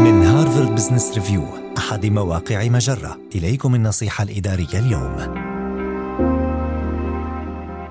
من هارفارد بزنس ريفيو أحد مواقع مجرة، إليكم النصيحة الإدارية اليوم.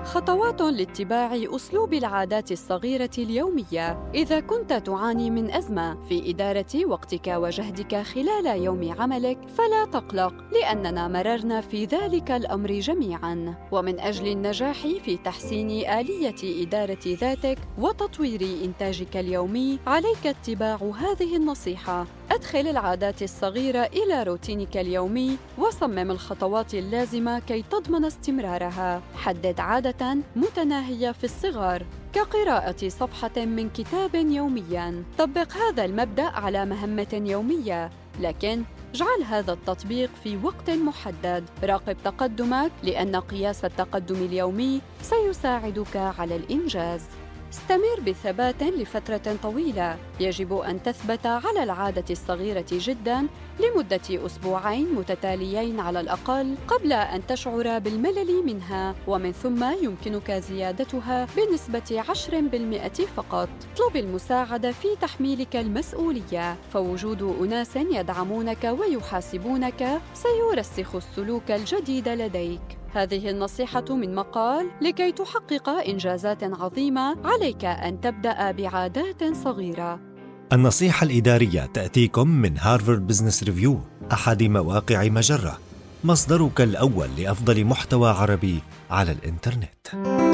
خطوات لاتباع أسلوب العادات الصغيرة اليومية إذا كنت تعاني من أزمة في إدارة وقتك وجهدك خلال يوم عملك، فلا تقلق لأننا مررنا في ذلك الأمر جميعاً. ومن أجل النجاح في تحسين آلية إدارة ذاتك وتطوير إنتاجك اليومي، عليك اتباع هذه النصيحة. أدخل العادات الصغيرة إلى روتينك اليومي وصمم الخطوات اللازمة كي تضمن استمرارها. حدد عادة متناهية في الصغر كقراءة صفحة من كتاب يومياً. طبق هذا المبدأ على مهمة يومية، لكن اجعل هذا التطبيق في وقت محدد. راقب تقدمك لأن قياس التقدم اليومي سيساعدك على الإنجاز. استمر بثبات لفترة طويلة. يجب أن تثبت على العادة الصغيرة جداً لمدة أسبوعين متتاليين على الأقل قبل أن تشعر بالملل منها، ومن ثم يمكنك زيادتها بنسبة 10% فقط. اطلب المساعدة في تحميلك المسؤولية، فوجود أناس يدعمونك ويحاسبونك سيرسخ السلوك الجديد لديك. هذه النصيحة من مقال: لكي تحقق إنجازات عظيمة عليك أن تبدأ بعادات صغيرة. النصيحة الإدارية تأتيكم من هارفارد بزنس ريفيو، أحد مواقع مجرة، مصدرك الأول لأفضل محتوى عربي على الإنترنت.